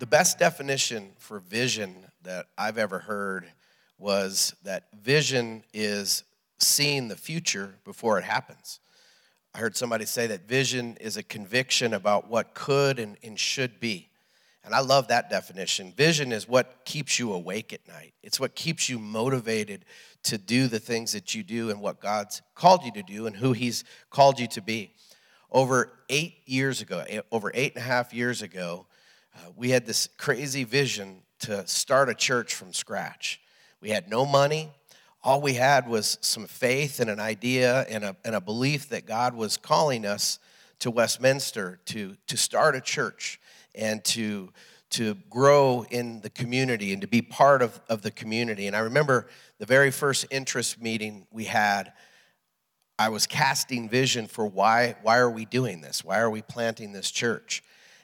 The best definition for vision that I've ever heard was that vision is seeing the future before it happens. I heard somebody say that vision is a conviction about what could and should be. And I love that definition. Vision is what keeps you awake at night. It's what keeps you motivated to do the things that you do and what God's called you to do and who he's called you to be. Over 8.5 years ago, we had this crazy vision to start a church from scratch. We had no money. All we had was some faith and an idea and a belief that God was calling us to Westminster to start a church and to grow in the community and to be part of the community. And I remember the very first interest meeting we had, I was casting vision for why are we doing this? Why are we planting this church?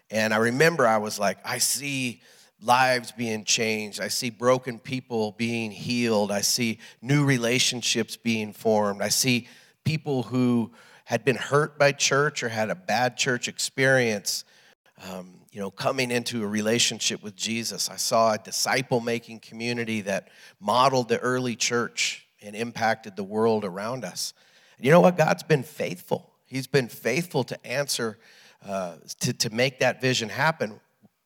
And I remember I was like, I see lives being changed. I see broken people being healed. I see new relationships being formed. I see people who had been hurt by church or had a bad church experience, coming into a relationship with Jesus. I saw a disciple-making community that modeled the early church and impacted the world around us. You know what? God's been faithful. He's been faithful to answer, to make that vision happen,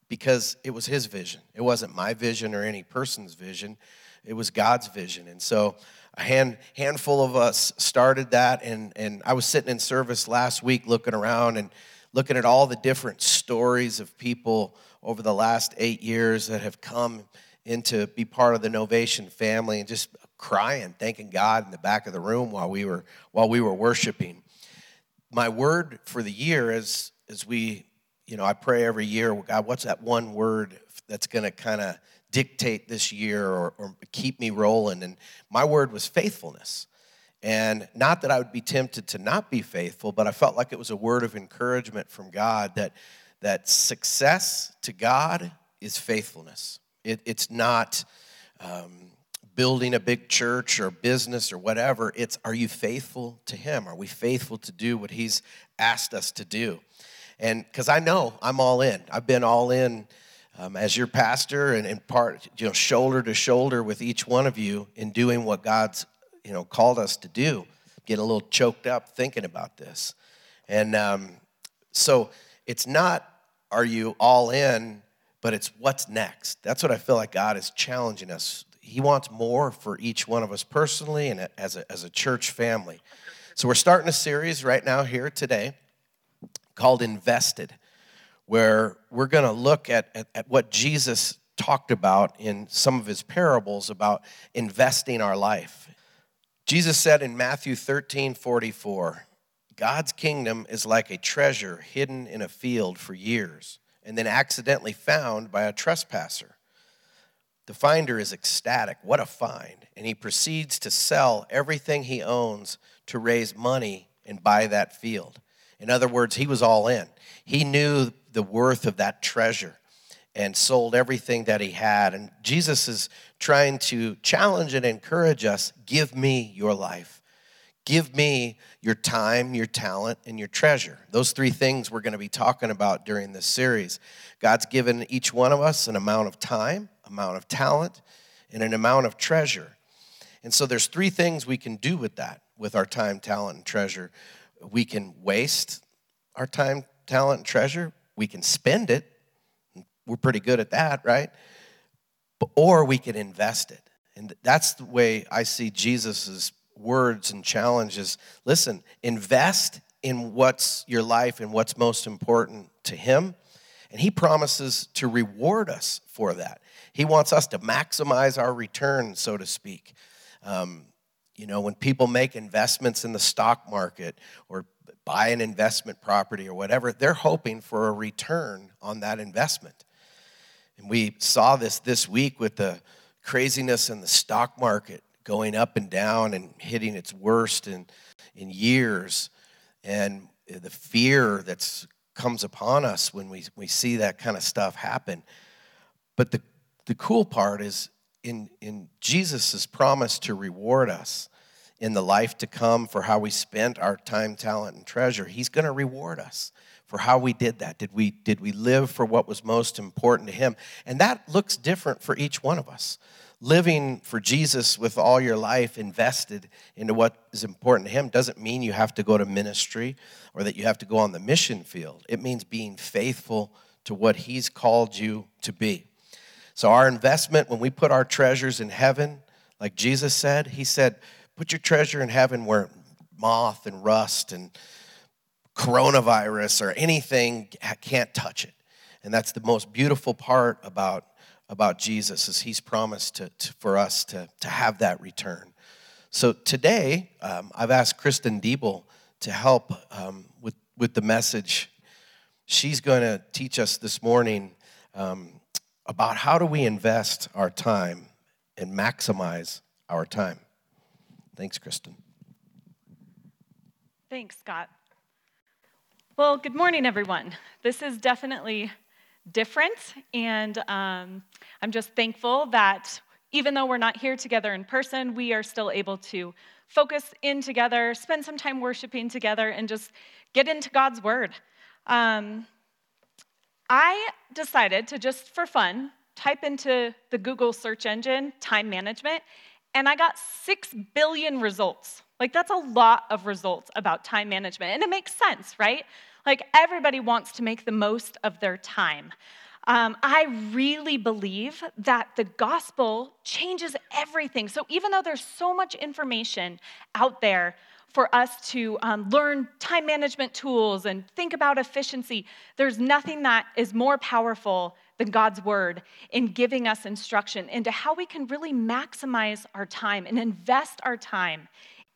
because it was his vision. It wasn't my vision or any person's vision. It was God's vision. And so a handful of us started that, and I was sitting in service last week looking around and looking at all the different stories of people over the last 8 years that have come in to be part of the Novation family, and just crying, thanking God in the back of the room while we were worshiping. My word for the year is, as we, I pray every year, God, what's that one word that's going to kind of dictate this year or keep me rolling? And my word was faithfulness. And not that I would be tempted to not be faithful, but I felt like it was a word of encouragement from God that success to God is faithfulness. It's not building a big church or business or whatever. It's, are you faithful to him? Are we faithful to do what he's asked us to do? And because I know I'm all in. I've been all in as your pastor and in part, shoulder to shoulder with each one of you in doing what God's, called us to do. Getting a little choked up thinking about this. And so it's not, are you all in, but it's what's next. That's what I feel like God is challenging us. He wants more for each one of us personally and as a church family. So we're starting a series right now here today called Invested, where we're going to look at what Jesus talked about in some of his parables about investing our life. Jesus said in Matthew 13:44, God's kingdom is like a treasure hidden in a field for years and then accidentally found by a trespasser. The finder is ecstatic. What a find. And he proceeds to sell everything he owns to raise money and buy that field. In other words, he was all in. He knew the worth of that treasure and sold everything that he had. And Jesus is trying to challenge and encourage us, give me your life. Give me your time, your talent, and your treasure. Those three things we're going to be talking about during this series. God's given each one of us an amount of time, amount of talent, and an amount of treasure. And so there's three things we can do with that, with our time, talent, and treasure. We can waste our time, talent, and treasure. We can spend it. We're pretty good at that, right? Or we can invest it. And that's the way I see Jesus' words and challenges. Listen, invest in what's your life and what's most important to him. And he promises to reward us for that. He wants us to maximize our return, so to speak. When people make investments in the stock market or buy an investment property or whatever, they're hoping for a return on that investment. And we saw this week with the craziness in the stock market going up and down and hitting its worst in years. And the fear that comes upon us when we see that kind of stuff happen. But the cool part is in Jesus' promise to reward us in the life to come for how we spent our time, talent, and treasure, he's going to reward us for how we did that. Did we live for what was most important to him? And that looks different for each one of us. Living for Jesus with all your life invested into what is important to him doesn't mean you have to go to ministry or that you have to go on the mission field. It means being faithful to what he's called you to be. So our investment, when we put our treasures in heaven, like Jesus said, he said, put your treasure in heaven where moth and rust and coronavirus or anything can't touch it. And that's the most beautiful part about Jesus, is he's promised for us to have that return. So today, I've asked Kristen Diebel to help with the message. She's going to teach us this morning about how do we invest our time and maximize our time. Thanks, Kristen. Thanks, Scott. Well, good morning, everyone. This is definitely different, and I'm just thankful that even though we're not here together in person, we are still able to focus in together, spend some time worshiping together, and just get into God's Word. I decided to, just for fun, type into the Google search engine time management, and I got 6 billion results. Like, that's a lot of results about time management, and it makes sense, right? Like, everybody wants to make the most of their time. I really believe that the gospel changes everything. So even though there's so much information out there for us to learn time management tools and think about efficiency, there's nothing that is more powerful than God's word in giving us instruction into how we can really maximize our time and invest our time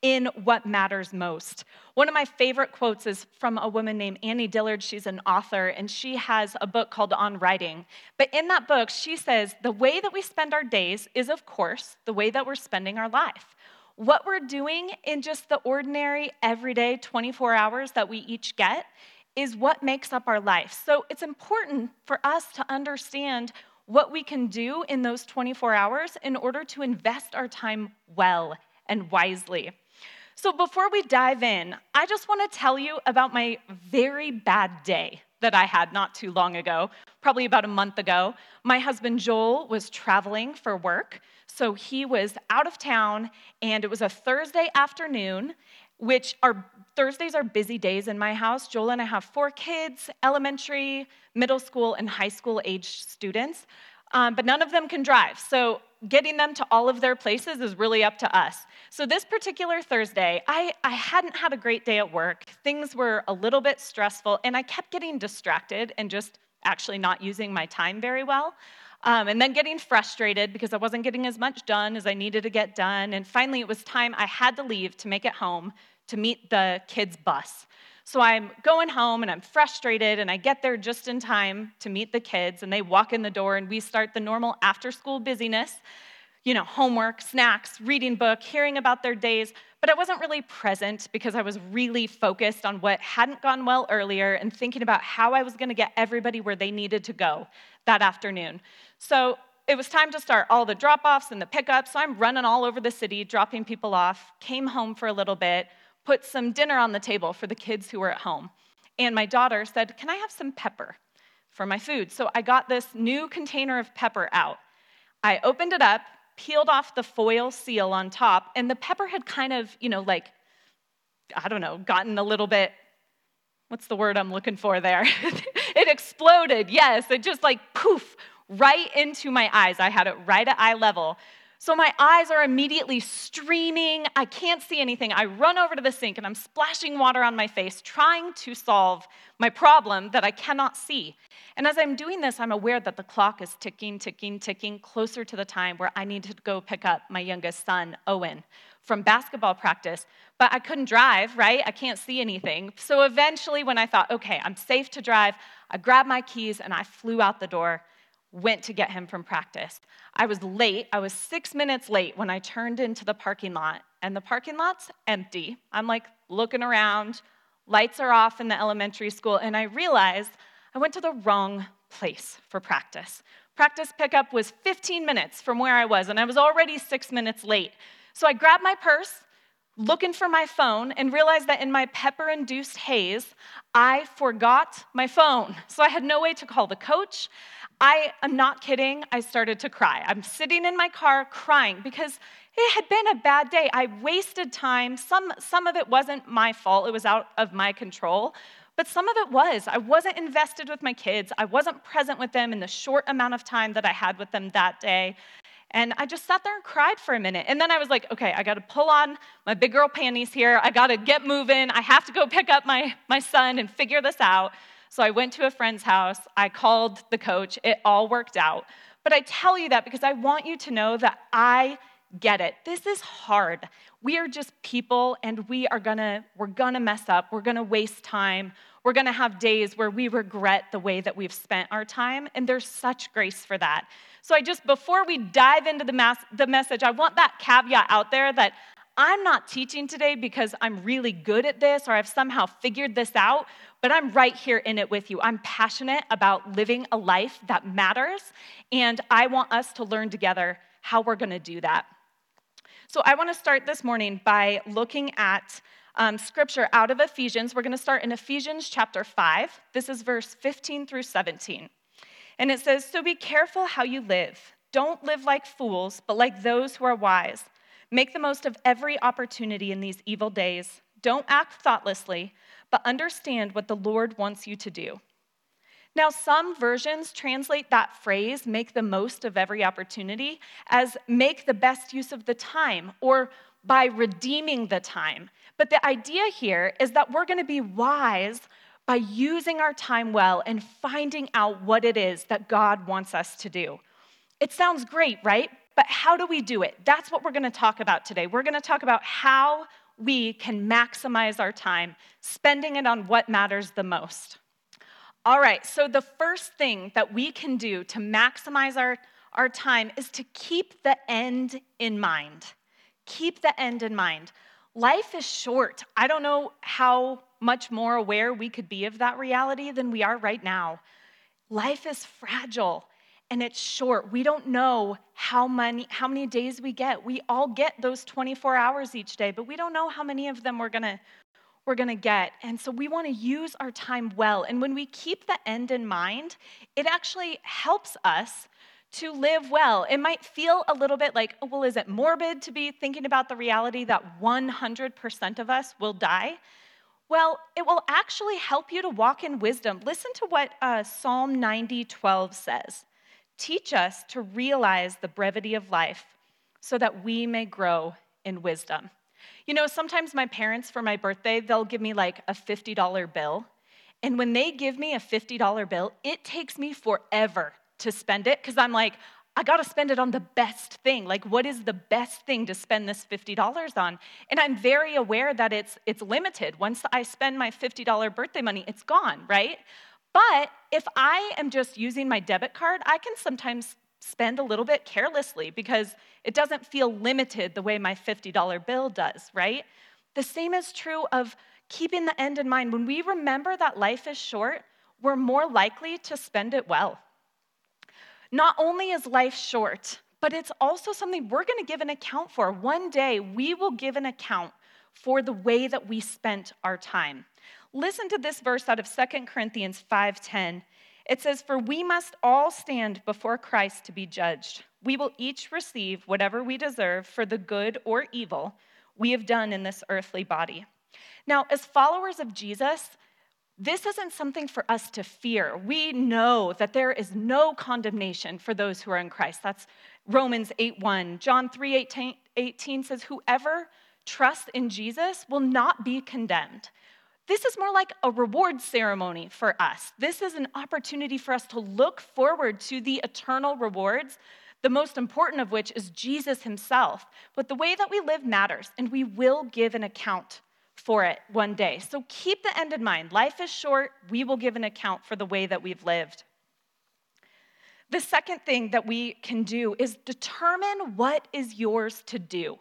in what matters most. One of my favorite quotes is from a woman named Annie Dillard. She's an author, and she has a book called On Writing. But in that book, she says, the way that we spend our days is, of course, the way that we're spending our life. What we're doing in just the ordinary, everyday 24 hours that we each get is what makes up our life. So it's important for us to understand what we can do in those 24 hours in order to invest our time well and wisely. So before we dive in, I just want to tell you about my very bad day that I had not too long ago, probably about a month ago. My husband Joel was traveling for work, so he was out of town, and it was a Thursday afternoon, which are Thursdays are busy days in my house. Joel and I have 4 kids, elementary, middle school, and high school aged students, but none of them can drive. So getting them to all of their places is really up to us. So this particular Thursday, I hadn't had a great day at work. Things were a little bit stressful, and I kept getting distracted and just actually not using my time very well, and then getting frustrated because I wasn't getting as much done as I needed to get done. And finally, it was time I had to leave to make it home to meet the kids' bus. So I'm going home, and I'm frustrated, and I get there just in time to meet the kids, and they walk in the door, and we start the normal after-school busyness, homework, snacks, reading book, hearing about their days, but I wasn't really present because I was really focused on what hadn't gone well earlier and thinking about how I was going to get everybody where they needed to go that afternoon. So it was time to start all the drop-offs and the pickups, so I'm running all over the city, dropping people off, came home for a little bit, put some dinner on the table for the kids who were at home. And my daughter said, can I have some pepper for my food? So I got this new container of pepper out. I opened it up, peeled off the foil seal on top, and the pepper had kind of, gotten a little bit, what's the word I'm looking for there? It exploded, yes. It just poof, right into my eyes. I had it right at eye level. So my eyes are immediately streaming. I can't see anything. I run over to the sink, and I'm splashing water on my face, trying to solve my problem that I cannot see. And as I'm doing this, I'm aware that the clock is ticking, ticking, ticking, closer to the time where I need to go pick up my youngest son, Owen, from basketball practice. But I couldn't drive, right? I can't see anything. So eventually, when I thought, okay, I'm safe to drive, I grabbed my keys, and I flew out the door, went to get him from practice. I was late. I was 6 minutes late when I turned into the parking lot, and the parking lot's empty. I'm looking around. Lights are off in the elementary school, and I realized I went to the wrong place for practice. Practice pickup was 15 minutes from where I was, and I was already 6 minutes late. So I grabbed my purse, looking for my phone and realized that in my pepper-induced haze, I forgot my phone. So I had no way to call the coach. I am not kidding. I started to cry. I'm sitting in my car crying because it had been a bad day. I wasted time. Some of it wasn't my fault. It was out of my control. But some of it was. I wasn't invested with my kids. I wasn't present with them in the short amount of time that I had with them that day. And I just sat there and cried for a minute. And then I was like, okay, I got to pull on my big girl panties here. I got to get moving. I have to go pick up my son and figure this out. So I went to a friend's house. I called the coach. It all worked out. But I tell you that because I want you to know that I get it. This is hard. We are just people, and we're gonna mess up. We're gonna waste time. We're gonna have days where we regret the way that we've spent our time, and there's such grace for that. So I just, before we dive into the message, I want that caveat out there that I'm not teaching today because I'm really good at this or I've somehow figured this out, but I'm right here in it with you. I'm passionate about living a life that matters, and I want us to learn together how we're gonna do that. So I want to start this morning by looking at scripture out of Ephesians. We're going to start in Ephesians chapter 5. This is verse 15 through 17. And it says, "So be careful how you live. Don't live like fools, but like those who are wise. Make the most of every opportunity in these evil days. Don't act thoughtlessly, but understand what the Lord wants you to do." Now, some versions translate that phrase, "make the most of every opportunity," as "make the best use of the time" or "by redeeming the time." But the idea here is that we're going to be wise by using our time well and finding out what it is that God wants us to do. It sounds great, right? But how do we do it? That's what we're going to talk about today. We're going to talk about how we can maximize our time, spending it on what matters the most. All right, so the first thing that we can do to maximize our time is to keep the end in mind. Keep the end in mind. Life is short. I don't know how much more aware we could be of that reality than we are right now. Life is fragile, and it's short. We don't know how many days we get. We all get those 24 hours each day, but we don't know how many of them we're going to get. And so we want to use our time well. And when we keep the end in mind, it actually helps us to live well. It might feel a little bit like, oh, well, is it morbid to be thinking about the reality that 100% of us will die? Well, it will actually help you to walk in wisdom. Listen to what Psalm 90:12 says. "Teach us to realize the brevity of life so that we may grow in wisdom." You know, sometimes my parents, for my birthday, they'll give me like a $50 bill. And when they give me a $50 bill, it takes me forever to spend it because I'm like, I got to spend it on the best thing. Like, what is the best thing to spend this $50 on? And I'm very aware that it's limited. Once I spend my $50 birthday money, it's gone, right? But if I am just using my debit card, I can sometimes spend a little bit carelessly because it doesn't feel limited the way my $50 bill does, right? The same is true of keeping the end in mind. When we remember that life is short, we're more likely to spend it well. Not only is life short, but it's also something we're going to give an account for. One day, we will give an account for the way that we spent our time. Listen to this verse out of 2 Corinthians 5:10. It says, "For we must all stand before Christ to be judged. We will each receive whatever we deserve for the good or evil we have done in this earthly body." Now, as followers of Jesus, this isn't something for us to fear. We know that there is no condemnation for those who are in Christ. That's Romans 8:1. John 3:18 says, "Whoever trusts in Jesus will not be condemned." This is more like a reward ceremony for us. This is an opportunity for us to look forward to the eternal rewards, the most important of which is Jesus himself. But the way that we live matters, and we will give an account for it one day. So keep the end in mind. Life is short. We will give an account for the way that we've lived. The second thing that we can do is determine what is yours to do.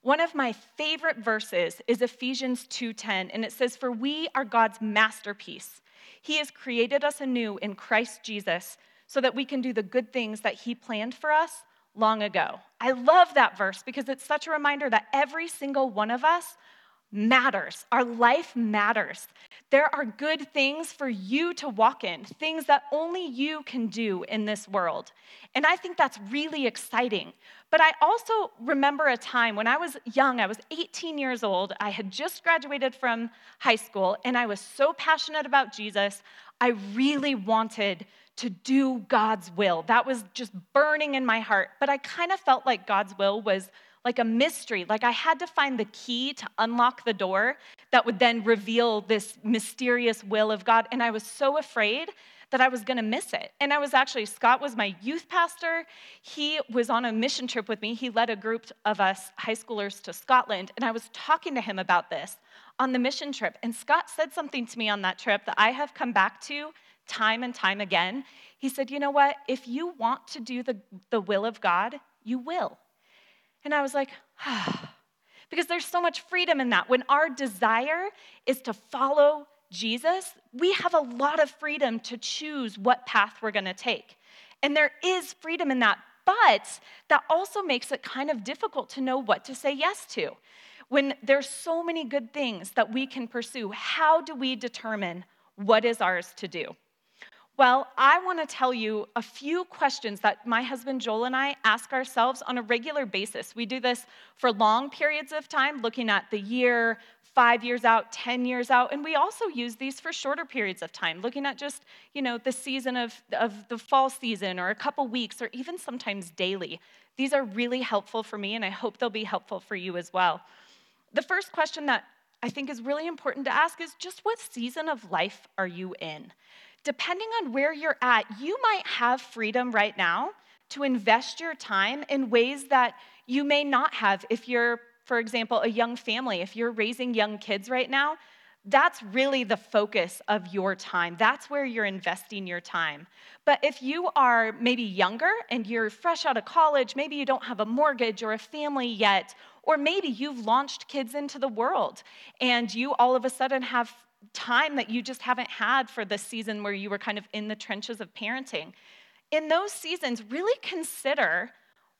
One of my favorite verses is Ephesians 2:10, and it says, "For we are God's masterpiece. He has created us anew in Christ Jesus so that we can do the good things that he planned for us long ago." I love that verse because it's such a reminder that every single one of us matters. Our life matters. There are good things for you to walk in, things that only you can do in this world. And I think that's really exciting. But I also remember a time when I was young, I was 18 years old, I had just graduated from high school, and I was so passionate about Jesus, I really wanted to do God's will. That was just burning in my heart. But I kind of felt like God's will was like a mystery, like I had to find the key to unlock the door that would then reveal this mysterious will of God. And I was so afraid that I was going to miss it. And I was actually, Scott was my youth pastor. He was on a mission trip with me. He led a group of us high schoolers to Scotland. And I was talking to him about this on the mission trip. And Scott said something to me on that trip that I have come back to time and time again. He said, you know what? If you want to do the will of God, you will. And I was like, ah, because there's so much freedom in that. When our desire is to follow Jesus, we have a lot of freedom to choose what path we're going to take. And there is freedom in that, but that also makes it kind of difficult to know what to say yes to. When there's so many good things that we can pursue, how do we determine what is ours to do? Well, I want to tell you a few questions that my husband Joel and I ask ourselves on a regular basis. We do this for long periods of time, looking at the year, 5 years out, 10 years out, and we also use these for shorter periods of time, looking at just, you know, the season of the fall season or a couple weeks or even sometimes daily. These are really helpful for me, and I hope they'll be helpful for you as well. The first question that I think is really important to ask is just what season of life are you in? Depending on where you're at, you might have freedom right now to invest your time in ways that you may not have if you're, for example, a young family. If you're raising young kids right now, that's really the focus of your time. That's where you're investing your time. But if you are maybe younger and you're fresh out of college, maybe you don't have a mortgage or a family yet, or maybe you've launched kids into the world and you all of a sudden have time that you just haven't had for the season where you were kind of in the trenches of parenting. In those seasons, really consider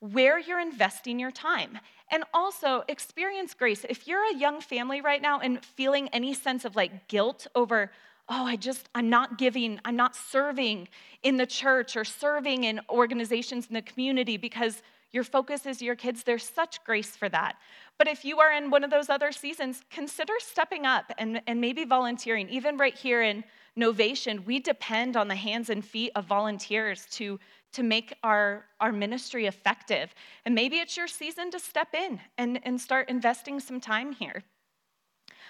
where you're investing your time. And also experience grace. If you're a young family right now and feeling any sense of like guilt over, oh, I'm not giving, I'm not serving in the church or serving in organizations in the community because your focus is your kids, there's such grace for that. But if you are in one of those other seasons, consider stepping up and maybe volunteering. Even right here in Novation, we depend on the hands and feet of volunteers to make our ministry effective. And maybe it's your season to step in and start investing some time here.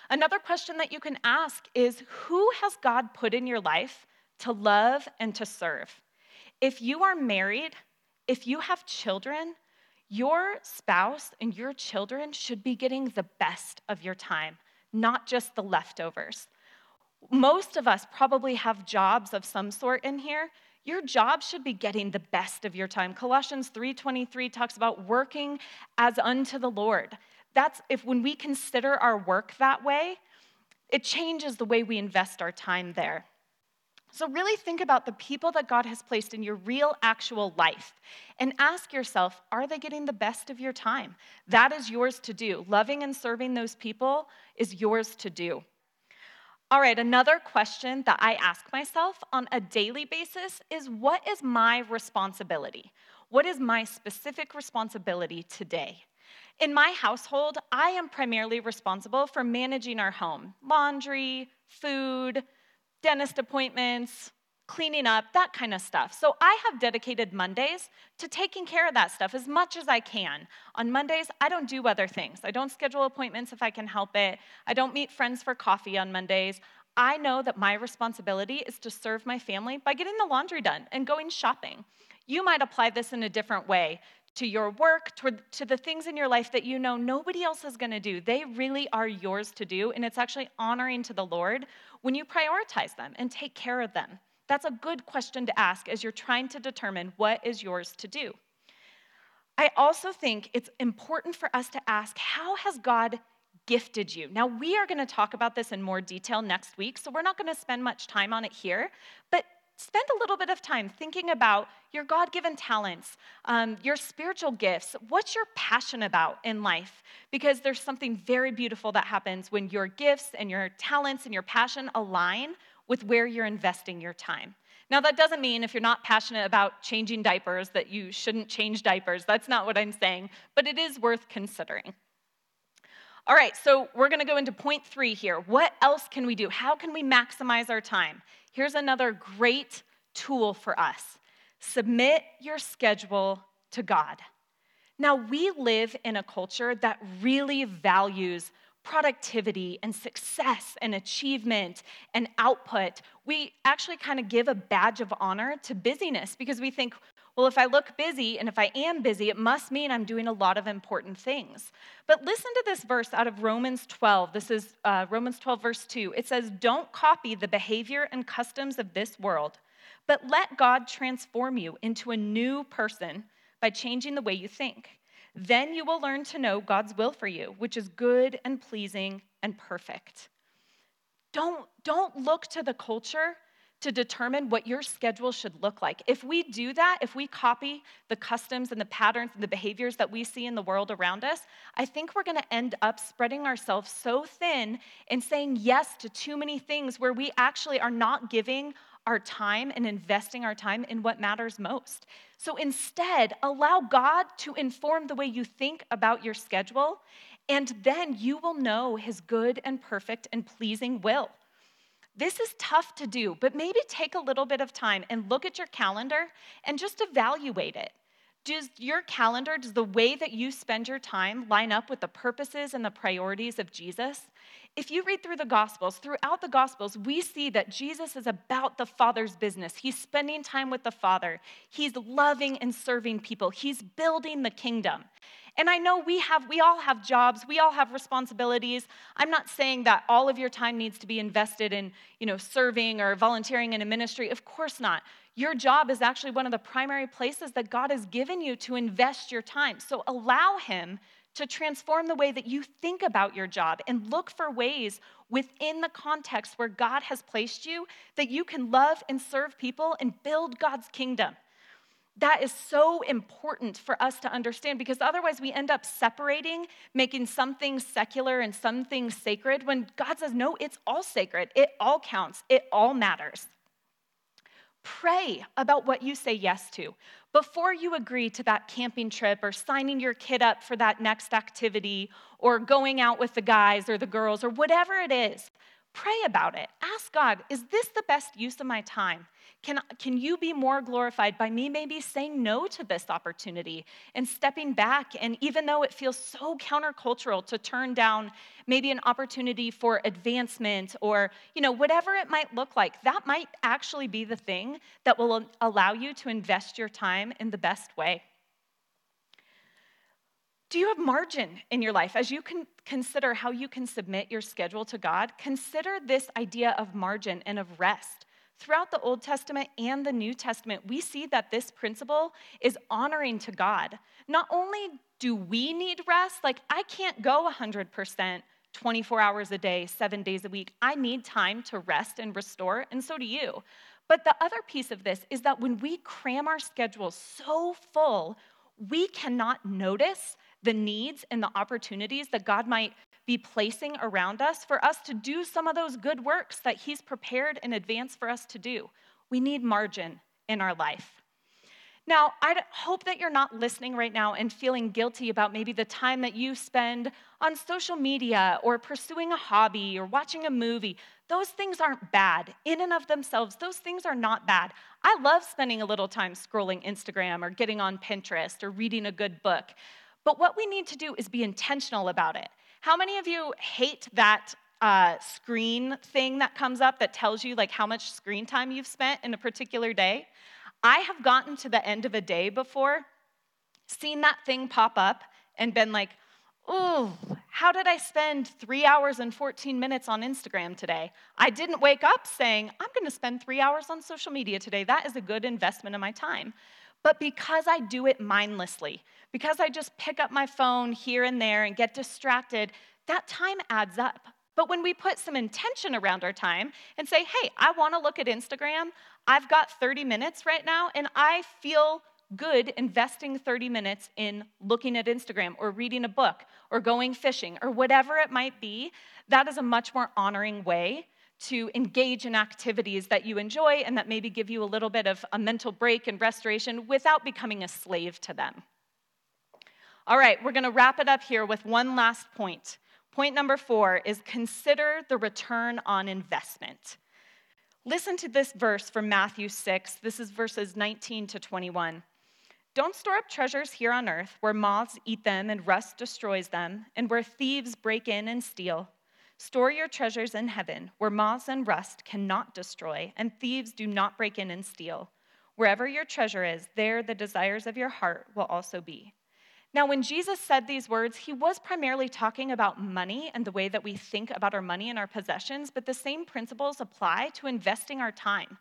Another question that you can ask is, who has God put in your life to love and to serve? If you are married, if you have children, your spouse and your children should be getting the best of your time, not just the leftovers. Most of us probably have jobs of some sort in here. Your job should be getting the best of your time. Colossians 3:23 talks about working as unto the Lord. That's when we consider our work that way, it changes the way we invest our time there. So really think about the people that God has placed in your real, actual life and ask yourself, are they getting the best of your time? That is yours to do. Loving and serving those people is yours to do. All right, another question that I ask myself on a daily basis is, what is my responsibility? What is my specific responsibility today? In my household, I am primarily responsible for managing our home, laundry, food, dentist appointments, cleaning up, that kind of stuff. So I have dedicated Mondays to taking care of that stuff as much as I can. On Mondays, I don't do other things. I don't schedule appointments if I can help it. I don't meet friends for coffee on Mondays. I know that my responsibility is to serve my family by getting the laundry done and going shopping. You might apply this in a different way to your work, to the things in your life that you know nobody else is going to do. They really are yours to do, and it's actually honoring to the Lord when you prioritize them and take care of them. That's a good question to ask as you're trying to determine what is yours to do. I also think it's important for us to ask, how has God gifted you? Now, we are going to talk about this in more detail next week, so we're not going to spend much time on it here, but spend a little bit of time thinking about your God-given talents, your spiritual gifts, what you're passionate about in life, because there's something very beautiful that happens when your gifts and your talents and your passion align with where you're investing your time. Now, that doesn't mean if you're not passionate about changing diapers that you shouldn't change diapers. That's not what I'm saying, but it is worth considering. All right, so we're going to go into point 3 here. What else can we do? How can we maximize our time? Here's another great tool for us. Submit your schedule to God. Now, we live in a culture that really values productivity and success and achievement and output. We actually kind of give a badge of honor to busyness because we think, well, if I look busy and if I am busy, it must mean I'm doing a lot of important things. But listen to this verse out of Romans 12. This is Romans 12, verse 2. It says, "Don't copy the behavior and customs of this world, but let God transform you into a new person by changing the way you think. Then you will learn to know God's will for you, which is good and pleasing and perfect." Don't look to the culture to determine what your schedule should look like. If we do that, if we copy the customs and the patterns and the behaviors that we see in the world around us, I think we're gonna end up spreading ourselves so thin and saying yes to too many things where we actually are not giving our time and investing our time in what matters most. So instead, allow God to inform the way you think about your schedule, and then you will know His good and perfect and pleasing will. This is tough to do, but maybe take a little bit of time and look at your calendar and just evaluate it. Does the way that you spend your time line up with the purposes and the priorities of Jesus? If you read through the Gospels, throughout the Gospels, we see that Jesus is about the Father's business. He's spending time with the Father. He's loving and serving people. He's building the kingdom. And I know we all have jobs, we all have responsibilities. I'm not saying that all of your time needs to be invested in, serving or volunteering in a ministry. Of course not. Your job is actually one of the primary places that God has given you to invest your time. So allow Him to transform the way that you think about your job and look for ways within the context where God has placed you that you can love and serve people and build God's kingdom. That is so important for us to understand, because otherwise we end up separating, making some things secular and some things sacred, when God says, no, it's all sacred. It all counts. It all matters. Pray about what you say yes to. Before you agree to that camping trip or signing your kid up for that next activity or going out with the guys or the girls or whatever it is, pray about it. Ask God, is this the best use of my time? Can you be more glorified by me maybe saying no to this opportunity and stepping back? And even though it feels so countercultural to turn down maybe an opportunity for advancement or, whatever it might look like, that might actually be the thing that will allow you to invest your time in the best way. Do you have margin in your life? As you can consider how you can submit your schedule to God, consider this idea of margin and of rest. Throughout the Old Testament and the New Testament, we see that this principle is honoring to God. Not only do we need rest, I can't go 100%, 24 hours a day, 7 days a week. I need time to rest and restore, and so do you. But the other piece of this is that when we cram our schedules so full, we cannot notice the needs and the opportunities that God might be placing around us for us to do some of those good works that He's prepared in advance for us to do. We need margin in our life. Now, I hope that you're not listening right now and feeling guilty about maybe the time that you spend on social media or pursuing a hobby or watching a movie. Those things aren't bad in and of themselves. Those things are not bad. I love spending a little time scrolling Instagram or getting on Pinterest or reading a good book. But what we need to do is be intentional about it. How many of you hate that screen thing that comes up that tells you how much screen time you've spent in a particular day? I have gotten to the end of a day before, seen that thing pop up, and been like, ooh, how did I spend 3 hours and 14 minutes on Instagram today? I didn't wake up saying, I'm going to spend 3 hours on social media today. That is a good investment of my time. But because I do it mindlessly, because I just pick up my phone here and there and get distracted, that time adds up. But when we put some intention around our time and say, hey, I want to look at Instagram, I've got 30 minutes right now, and I feel good investing 30 minutes in looking at Instagram or reading a book or going fishing or whatever it might be, that is a much more honoring way to engage in activities that you enjoy and that maybe give you a little bit of a mental break and restoration without becoming a slave to them. All right, we're going to wrap it up here with one last point. Point number 4 is consider the return on investment. Listen to this verse from Matthew 6. This is verses 19 to 21. Don't store up treasures here on earth where moths eat them and rust destroys them and where thieves break in and steal. Store your treasures in heaven where moths and rust cannot destroy and thieves do not break in and steal. Wherever your treasure is, there the desires of your heart will also be. Now, when Jesus said these words, he was primarily talking about money and the way that we think about our money and our possessions, but the same principles apply to investing our time.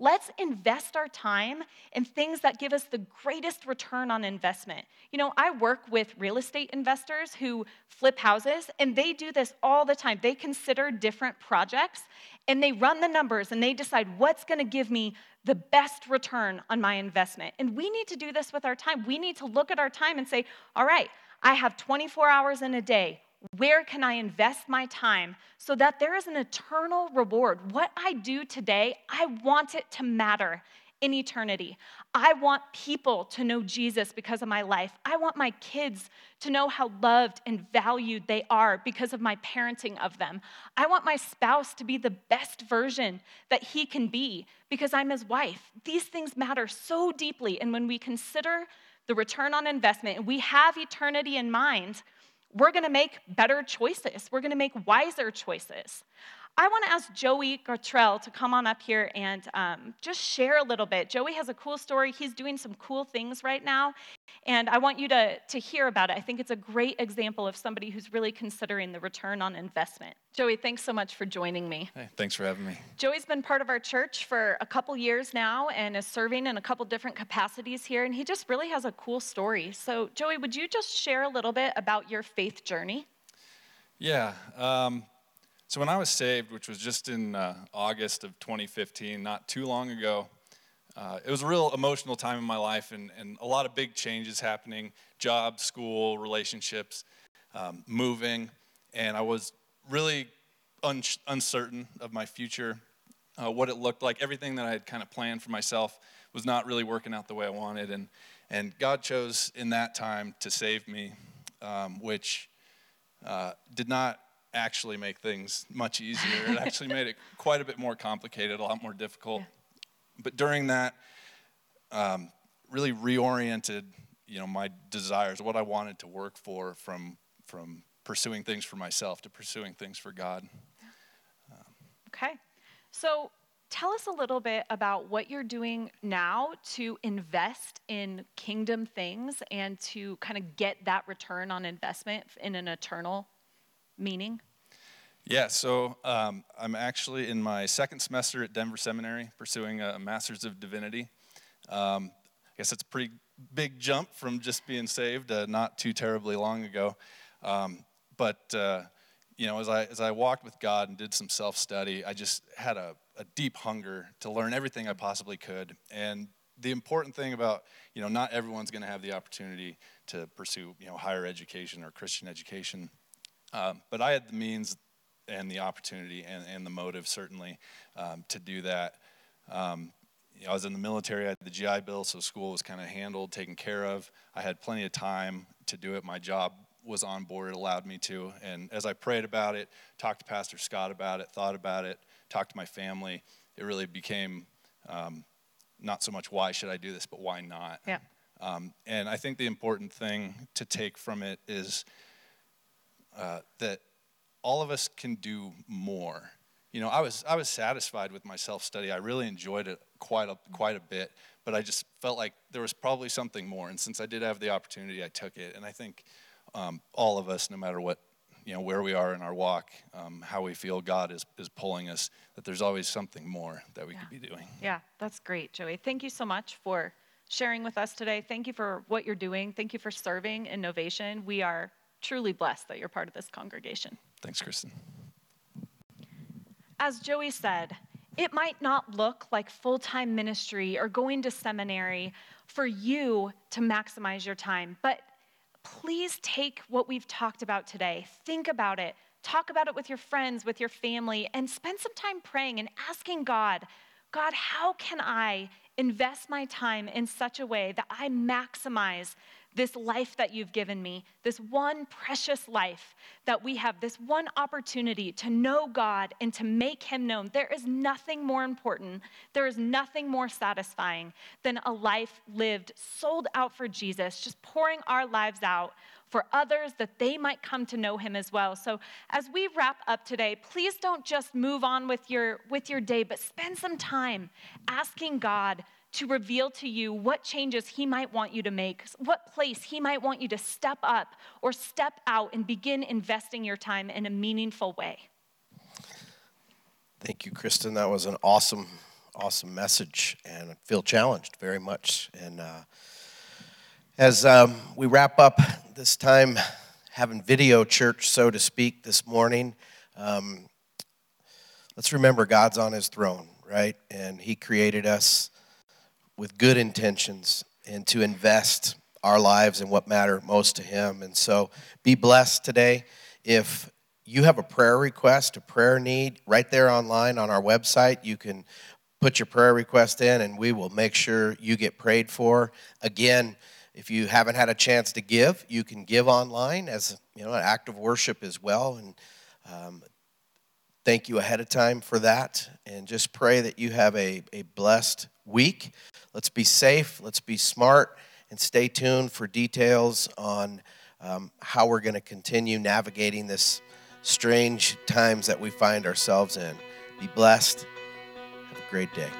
Let's invest our time in things that give us the greatest return on investment. You know, I work with real estate investors who flip houses, and they do this all the time. They consider different projects, and they run the numbers, and they decide what's going to give me the best return on my investment. And we need to do this with our time. We need to look at our time and say, all right, I have 24 hours in a day. Where can I invest my time so that there is an eternal reward? What I do today, I want it to matter in eternity. I want people to know Jesus because of my life. I want my kids to know how loved and valued they are because of my parenting of them. I want my spouse to be the best version that he can be because I'm his wife. These things matter so deeply. And when we consider the return on investment and we have eternity in mind, we're going to make better choices. We're going to make wiser choices. I want to ask Joey Gartrell to come on up here and just share a little bit. Joey has a cool story. He's doing some cool things right now, and I want you to hear about it. I think it's a great example of somebody who's really considering the return on investment. Joey, thanks so much for joining me. Hey, thanks for having me. Joey's been part of our church for a couple years now and is serving in a couple different capacities here, and he just really has a cool story. So, Joey, would you just share a little bit about your faith journey? Yeah. So when I was saved, which was just in August of 2015, not too long ago, it was a real emotional time in my life and a lot of big changes happening, job, school, relationships, moving, and I was really uncertain of my future, what it looked like. Everything that I had kind of planned for myself was not really working out the way I wanted, and God chose in that time to save me, which did not actually make things much easier. It actually made it quite a bit more complicated, a lot more difficult. Yeah. But during that, really reoriented, my desires, what I wanted to work for, from pursuing things for myself to pursuing things for God. Yeah. Okay. So tell us a little bit about what you're doing now to invest in kingdom things and to kind of get that return on investment in an eternal meaning? Yeah, so I'm actually in my second semester at Denver Seminary pursuing a Master's of Divinity. I guess it's a pretty big jump from just being saved not too terribly long ago. As I walked with God and did some self-study, I just had a deep hunger to learn everything I possibly could. And the important thing about, not everyone's going to have the opportunity to pursue, higher education or Christian education. But I had the means and the opportunity and the motive, certainly, to do that. I was in the military. I had the GI Bill, so school was kind of handled, taken care of. I had plenty of time to do it. My job was on board. It allowed me to. And as I prayed about it, talked to Pastor Scott about it, thought about it, talked to my family, it really became not so much why should I do this, but why not? Yeah. And I think the important thing to take from it is that all of us can do more. I was satisfied with my self-study. I really enjoyed it quite a bit, but I just felt like there was probably something more. And since I did have the opportunity, I took it. And I think all of us, no matter what, where we are in our walk, how we feel God is pulling us, that there's always something more that we could be doing. Yeah, that's great, Joey. Thank you so much for sharing with us today. Thank you for what you're doing. Thank you for serving in Novation. We are truly blessed that you're part of this congregation. Thanks, Kristen. as Joey said, it might not look like full-time ministry or going to seminary for you to maximize your time, but please take what we've talked about today, think about it, talk about it with your friends, with your family, and spend some time praying and asking God, how can I invest my time in such a way that I maximize this life that you've given me, this one precious life that we have, this one opportunity to know God and to make him known. There is nothing more important. There is nothing more satisfying than a life lived, sold out for Jesus, just pouring our lives out for others that they might come to know him as well. So as we wrap up today, please don't just move on with your day, but spend some time asking God to reveal to you what changes he might want you to make, what place he might want you to step up or step out and begin investing your time in a meaningful way. Thank you, Kristen. That was an awesome, awesome message, and I feel challenged very much. And as we wrap up this time, having video church, so to speak, this morning, let's remember God's on his throne, right? And he created us with good intentions and to invest our lives in what matter most to him. And so be blessed today. If you have a prayer request, a prayer need, right there online on our website, you can put your prayer request in and we will make sure you get prayed for. Again, if you haven't had a chance to give, you can give online as an act of worship as well. And thank you ahead of time for that. And just pray that you have a blessed week. Let's be safe, let's be smart, and stay tuned for details on how we're going to continue navigating this strange times that we find ourselves in. Be blessed. Have a great day.